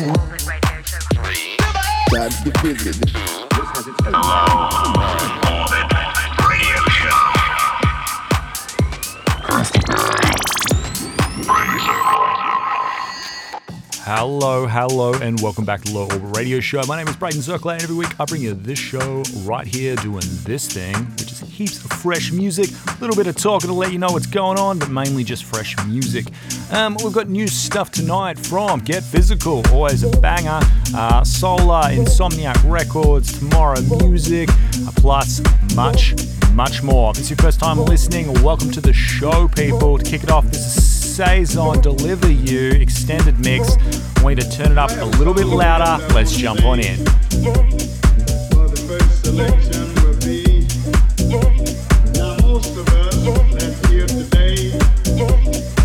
mind. Time to get busy. Hello, and welcome back to Low Orbit Radio Show. My name is Braydon Zirkler, and every week I bring you this show right here doing this thing, which is heaps of fresh music, a little bit of talking to let you know what's going on, but mainly just fresh music. We've got new stuff tonight from Get Physical, always a banger, Solar, Insomniac Records, Tomorrow Music, plus much more. If it's your first time listening, welcome to the show, people. To kick it off, this is Saison Deliver You, extended mix. I want you to turn it up a little bit louder. Let's jump on in. The first selection will be, now most of us that's here today,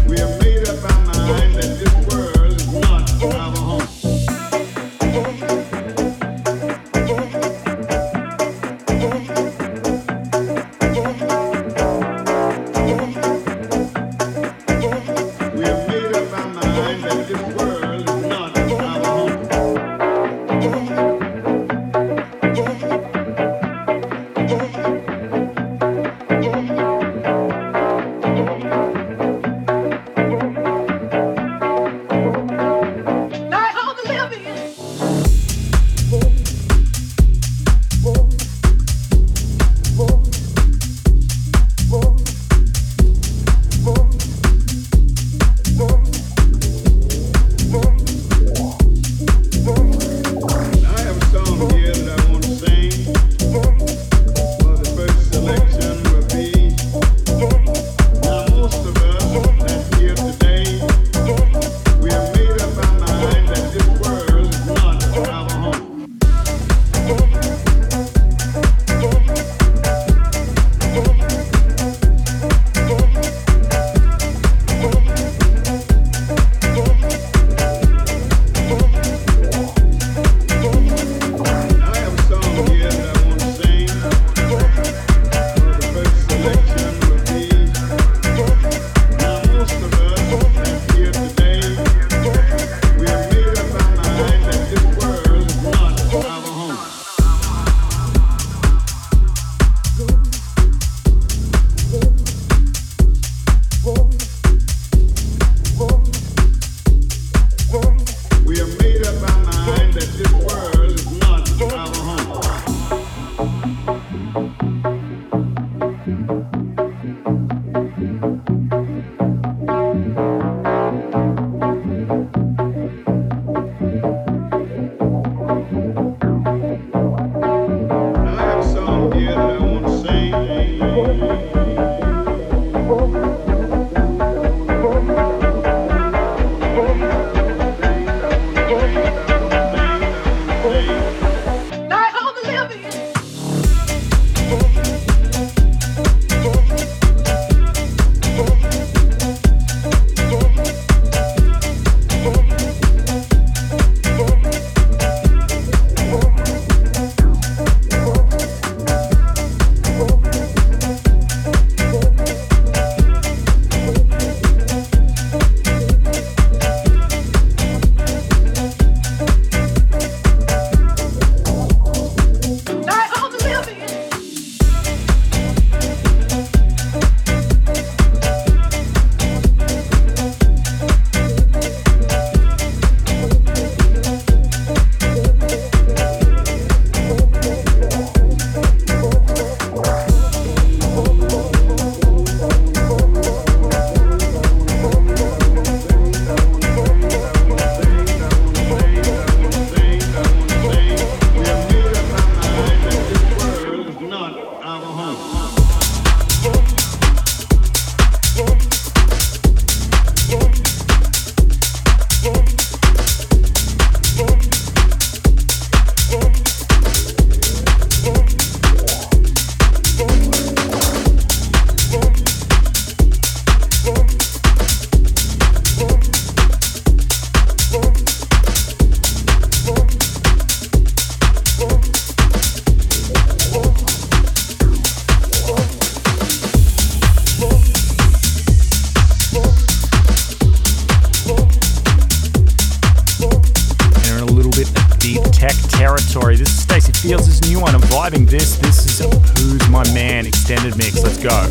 we have made up our mind that this world is not our home. feels is new, and I'm vibing this. This is Who's My Man extended mix. Let's go.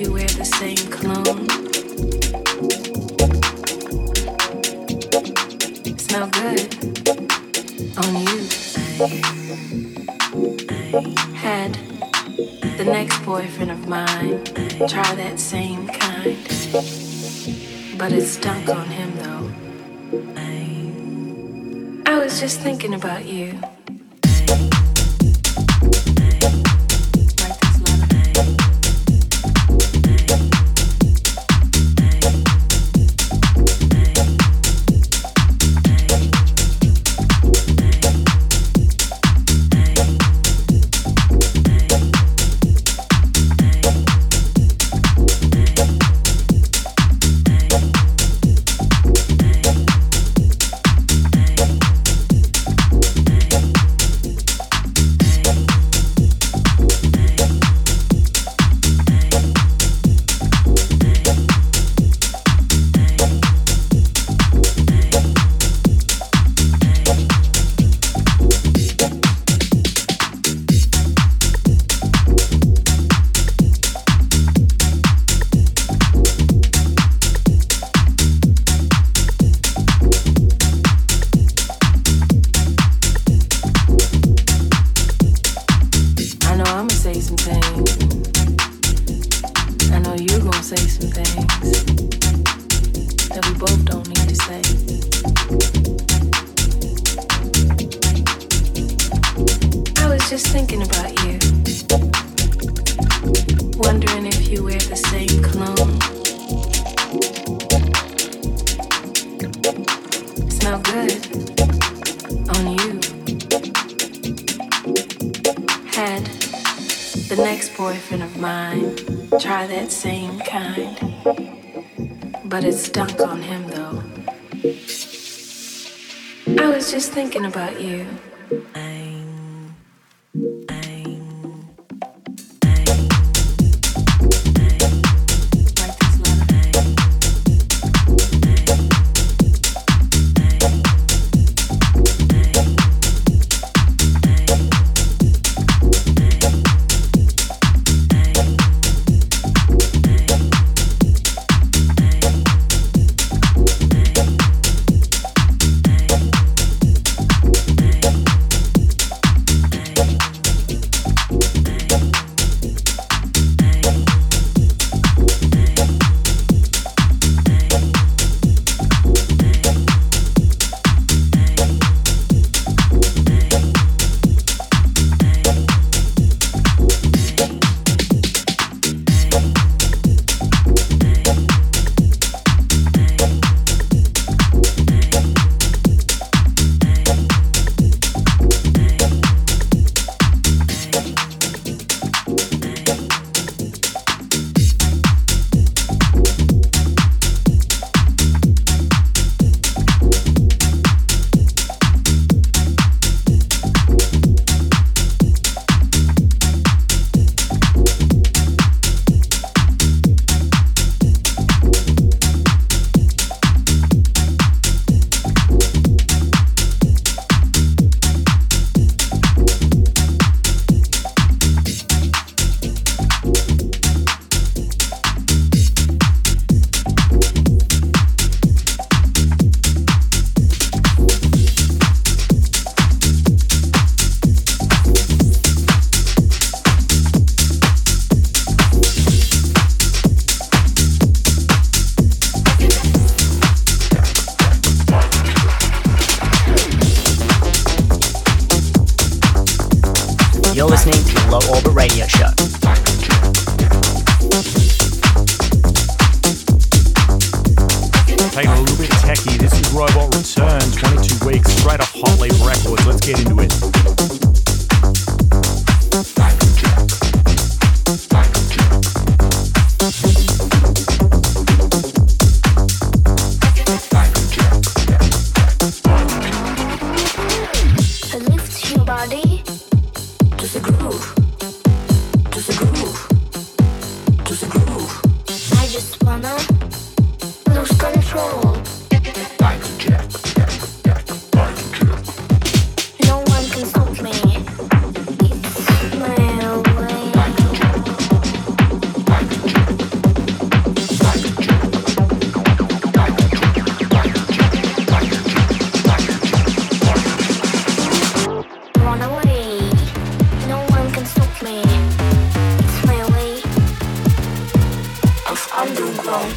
if you wear the same cologne. It smell good on you. I had the next boyfriend of mine try that same kind, but it stunk on him though. I was just thinking about you. Thinking about you. I just wanna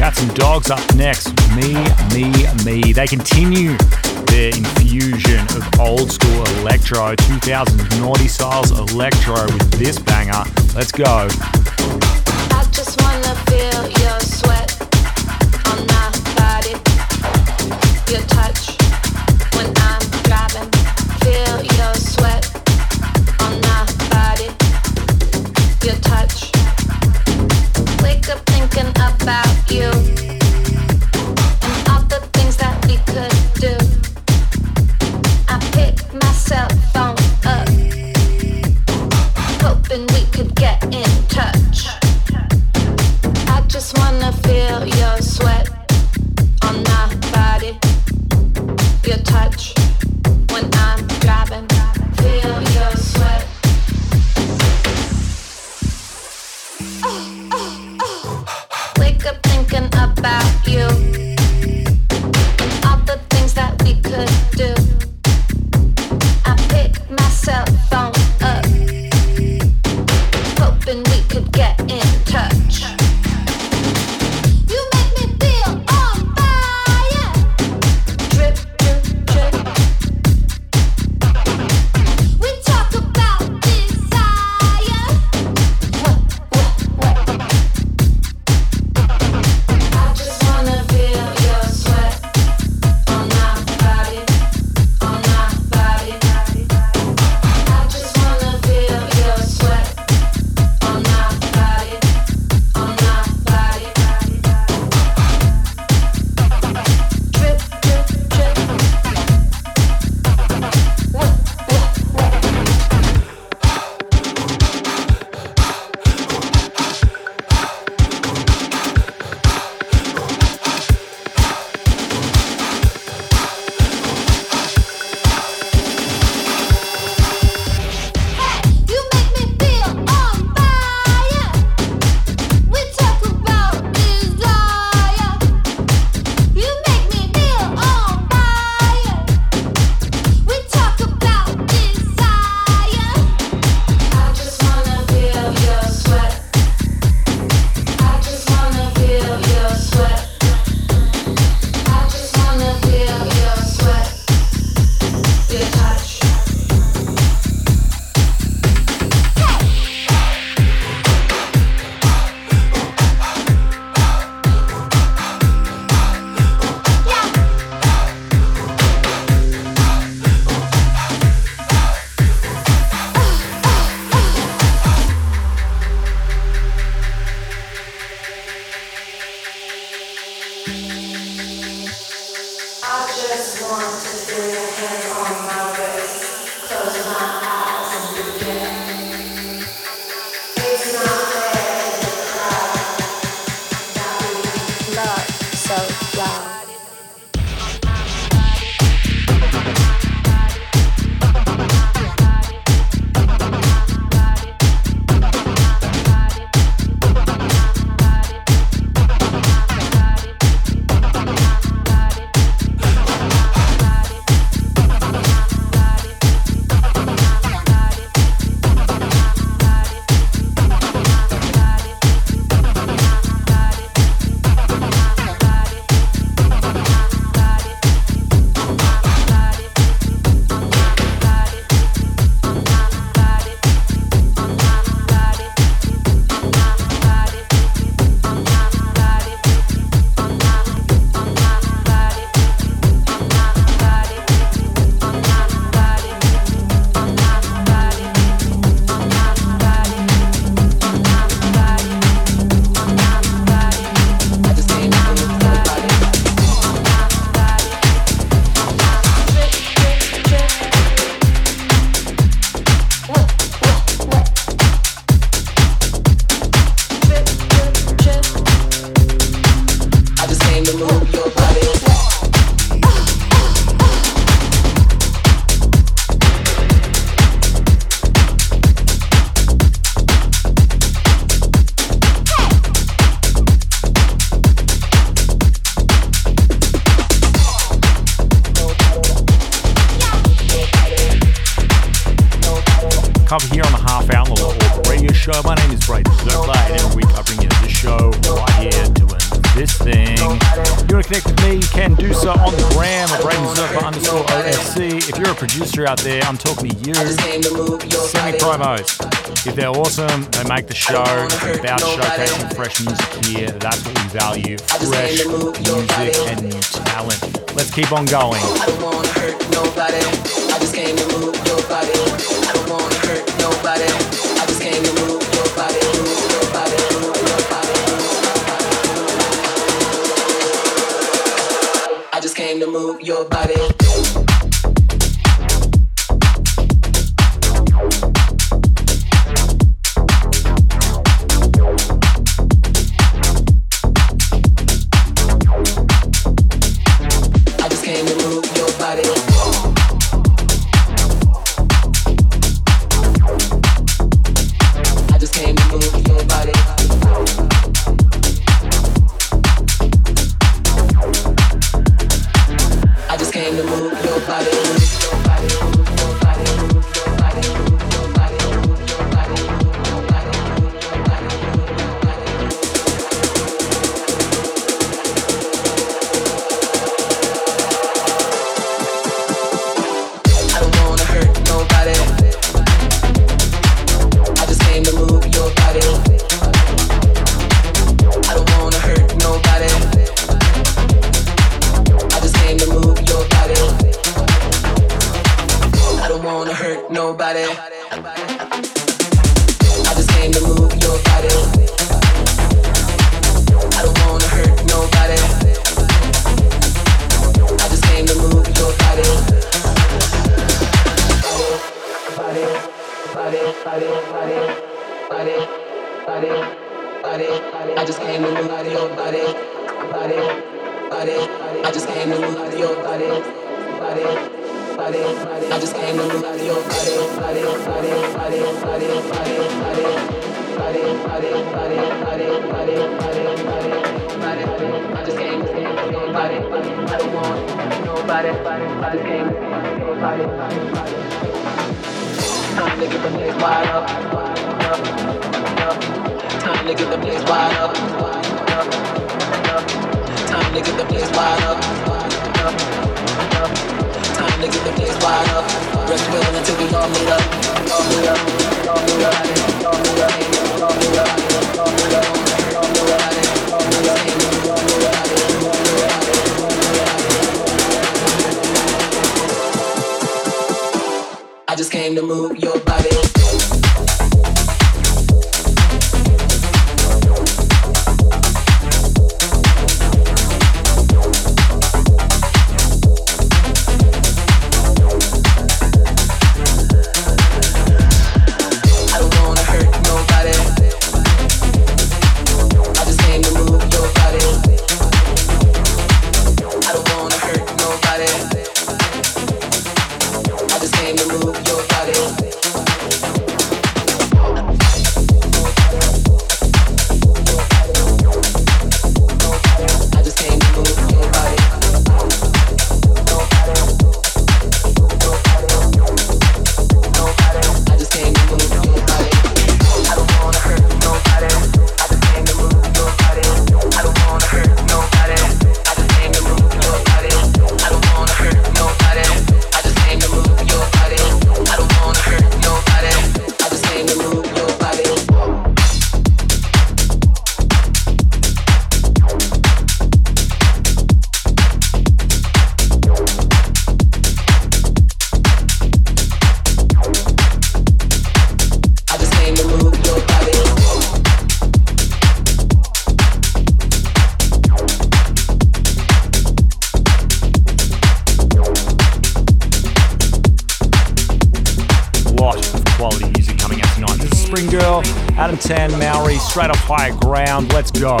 Cats and Dogs up next. Me. They continue their infusion of old school electro, 2000s naughty styles electro with this banger. Let's go. I just wanna feel your sweat on my body, your touch when I'm driving. Feel your sweat on my body, your touch. Wake up thinking about you and all the things that we could do. I pick myself on up, hoping we could get in touch. I just wanna feel your sweat on my body, your touch when I'm driving. Feel your sweat. About you and all the things that we could do. I pick myself on up, hoping we could get in touch. Show. My name is Braydon Zirkler, and every week I bring you the show right here doing this thing. If you want to connect with me, you can do so on the gram at Braydon_OFC. If you're a producer out there, I'm talking to you. Send me promos. If they're awesome, they make the show. It's about showcasing fresh music here. That's what we value. Fresh music and new talent. Let's keep on going. I don't want to hurt nobody. I just came to move your body. I don't want to hurt nobody. I just came to move your body. I just came to move your body. Straight off higher ground, let's go.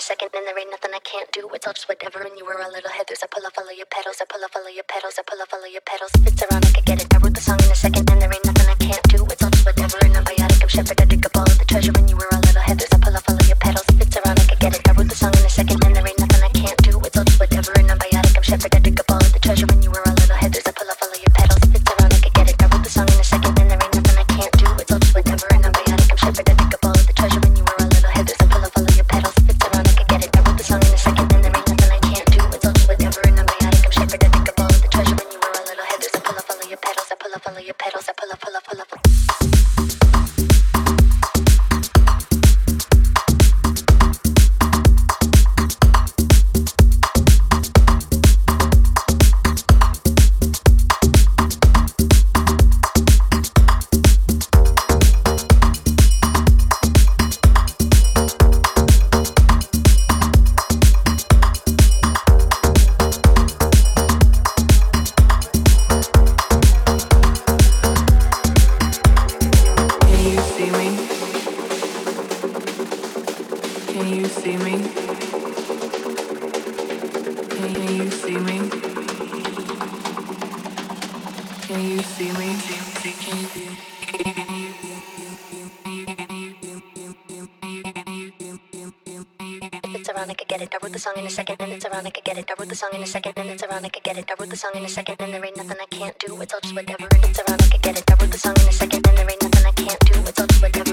Second, and there ain't nothing I can't do. It's all just whatever, an antibiotic. And there ain't nothing I can't do. It's all just whatever. And it's around, I could get it. I wrote the song in a second. And there ain't nothing I can't do. It's all just whatever.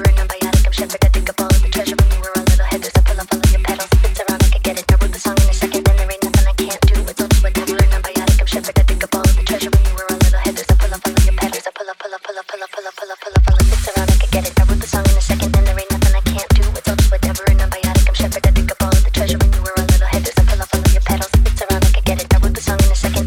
And I'm biotic, I'm shepherd. I dig up all of the treasure. When you were a little head, there's a pull up all of your petals. It's around, I could get it. I wrote the song in a second. And there ain't nothing I can't do. It's all just whatever. And I'm biotic, I'm shepherd. I dig up all of the treasure. When you were a little head, there's a pull up all of your petals. I pull up, pull up, pull up, pull up, pull up, pull up, pull up, pull up. It's around, I could get it. I wrote the song in a second. And there ain't nothing I can't do. It's all just whatever. And I'm biotic, I'm shepherd. I dig up all of the treasure. When you were a little head, there's a pull up all of your petals. It's around, I could get it. I wrote the song in a second.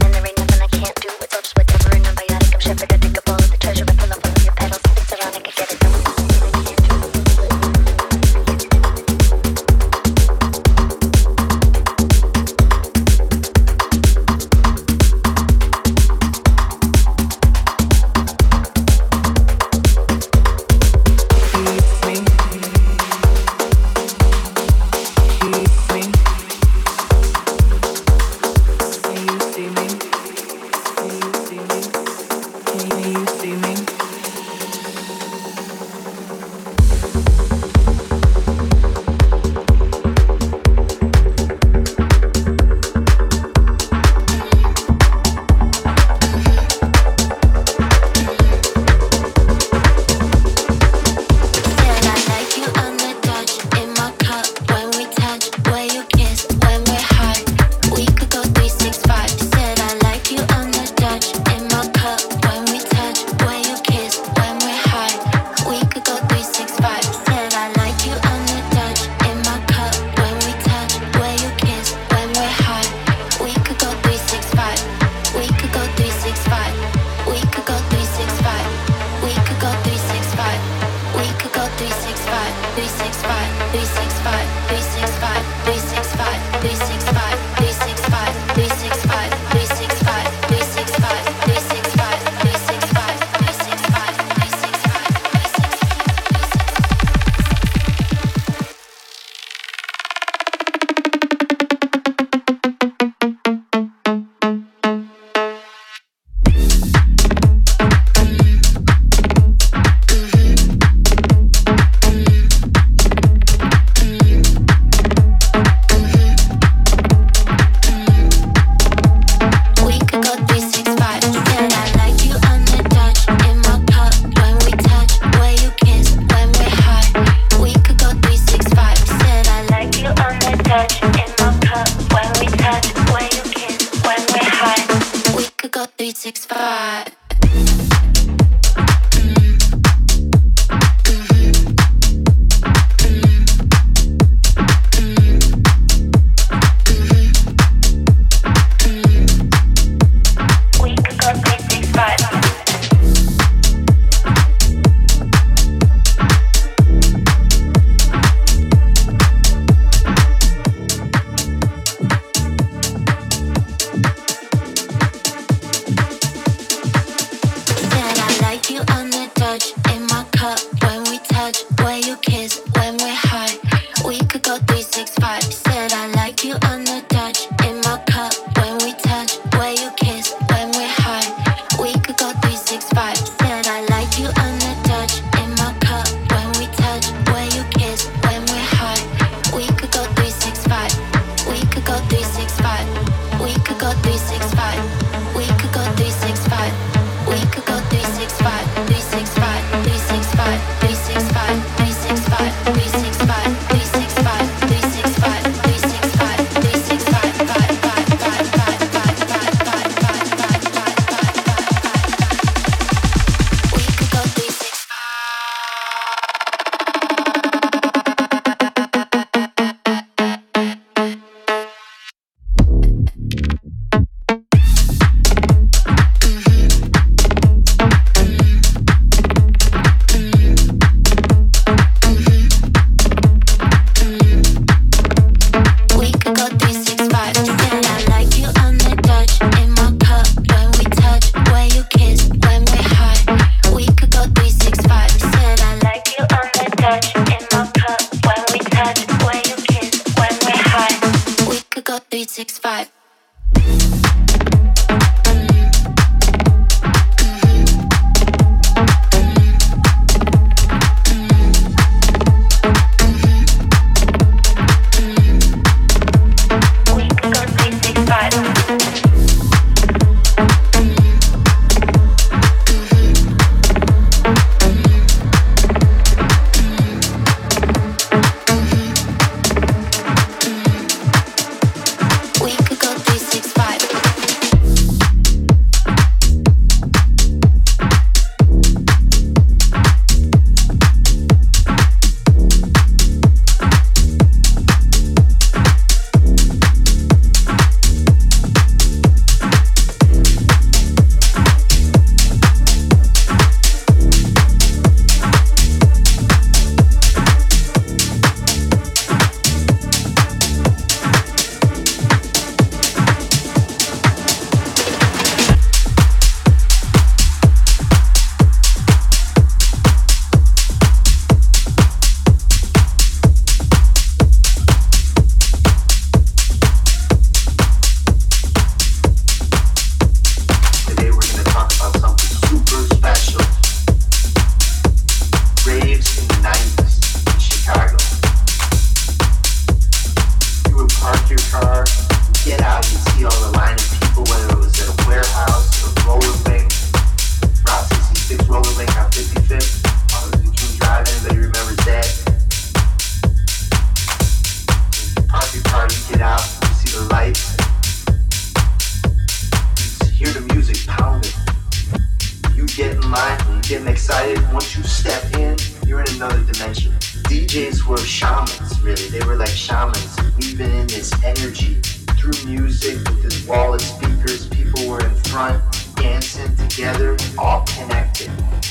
getting excited. Once you step in, you're in another dimension. DJs were shamans, really. They were like shamans, weaving in this energy through music with this wall of speakers. People were in front, dancing together, all connected.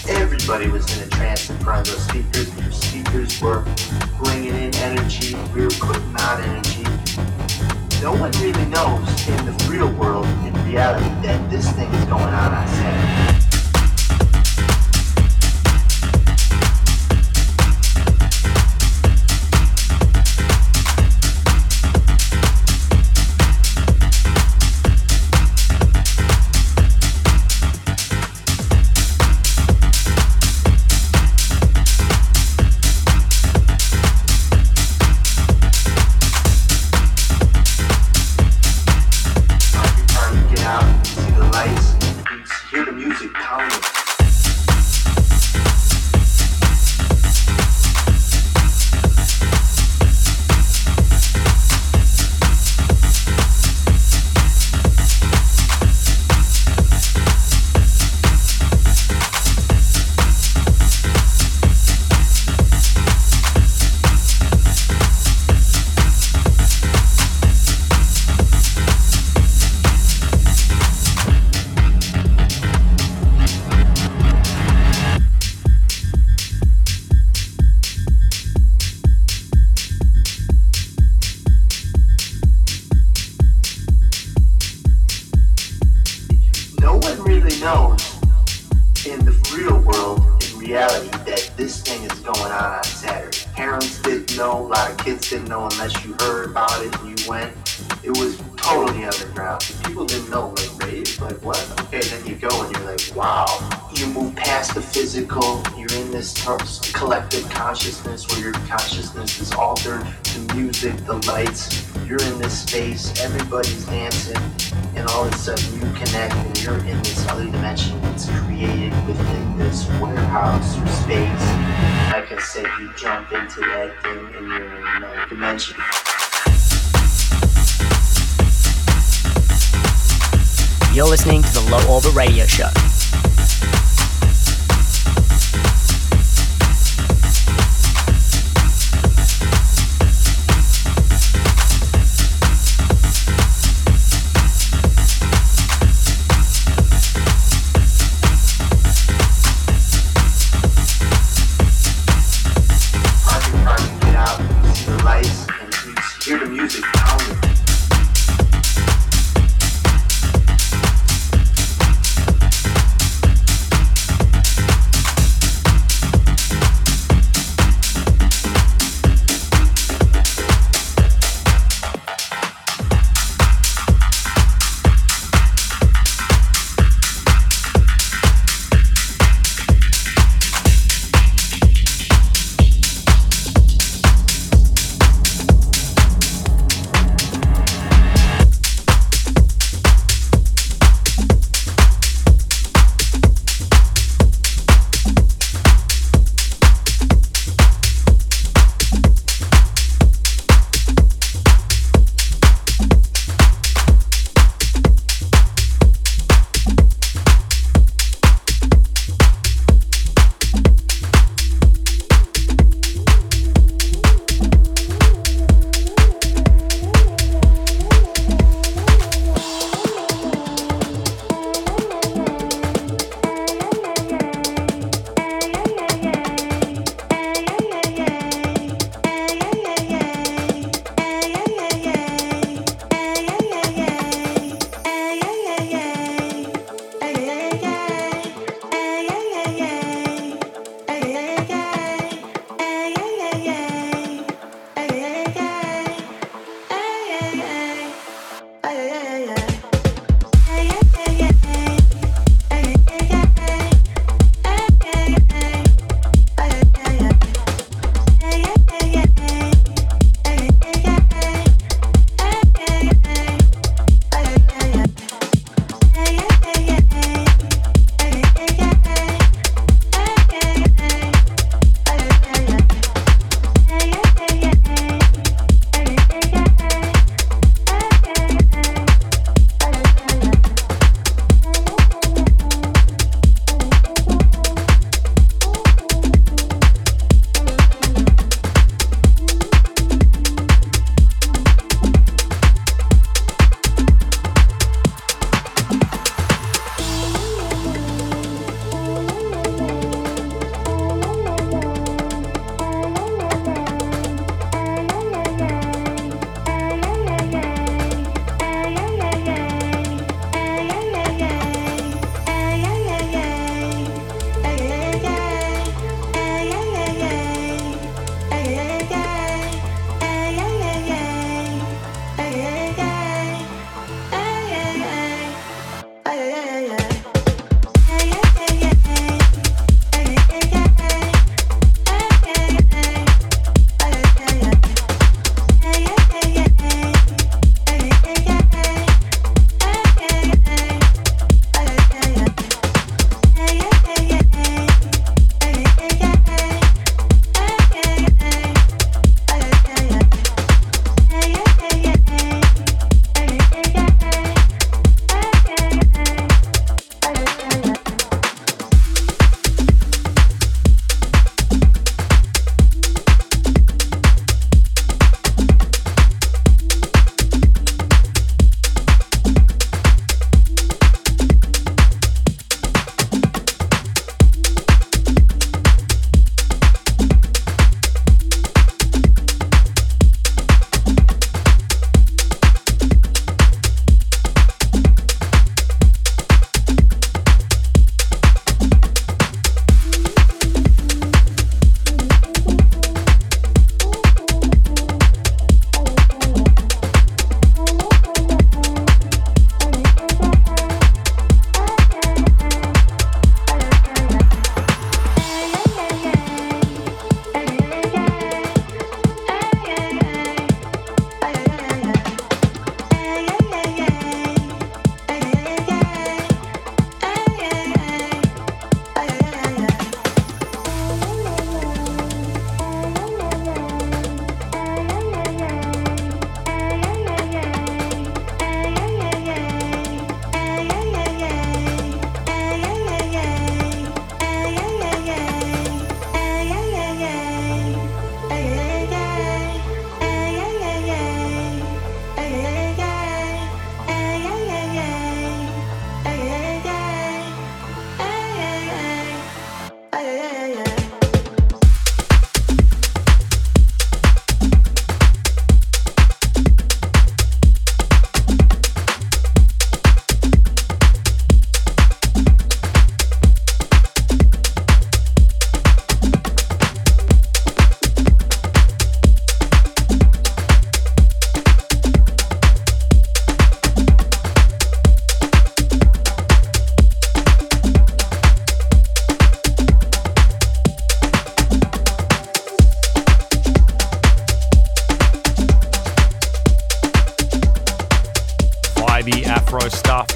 Everybody was in a trance in front of those speakers. The speakers were bringing in energy. We were putting out energy. No one really knows in the real world, in reality, that this thing is going on outside. Everybody's dancing, and all of a sudden you connect and you're in this other dimension that's created within this warehouse or space. Like I said, you jump into that thing and you're in another dimension. You're listening to the Low Orbit Radio Show.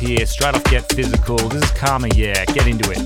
here, straight off Get Physical. This is Karma, yeah, get into it.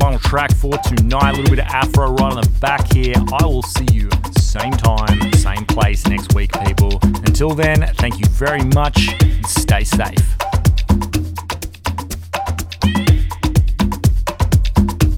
final track for tonight. A little bit of Afro right on the back here. I will see you same time, same place next week, people. Until then, thank you very much and stay safe.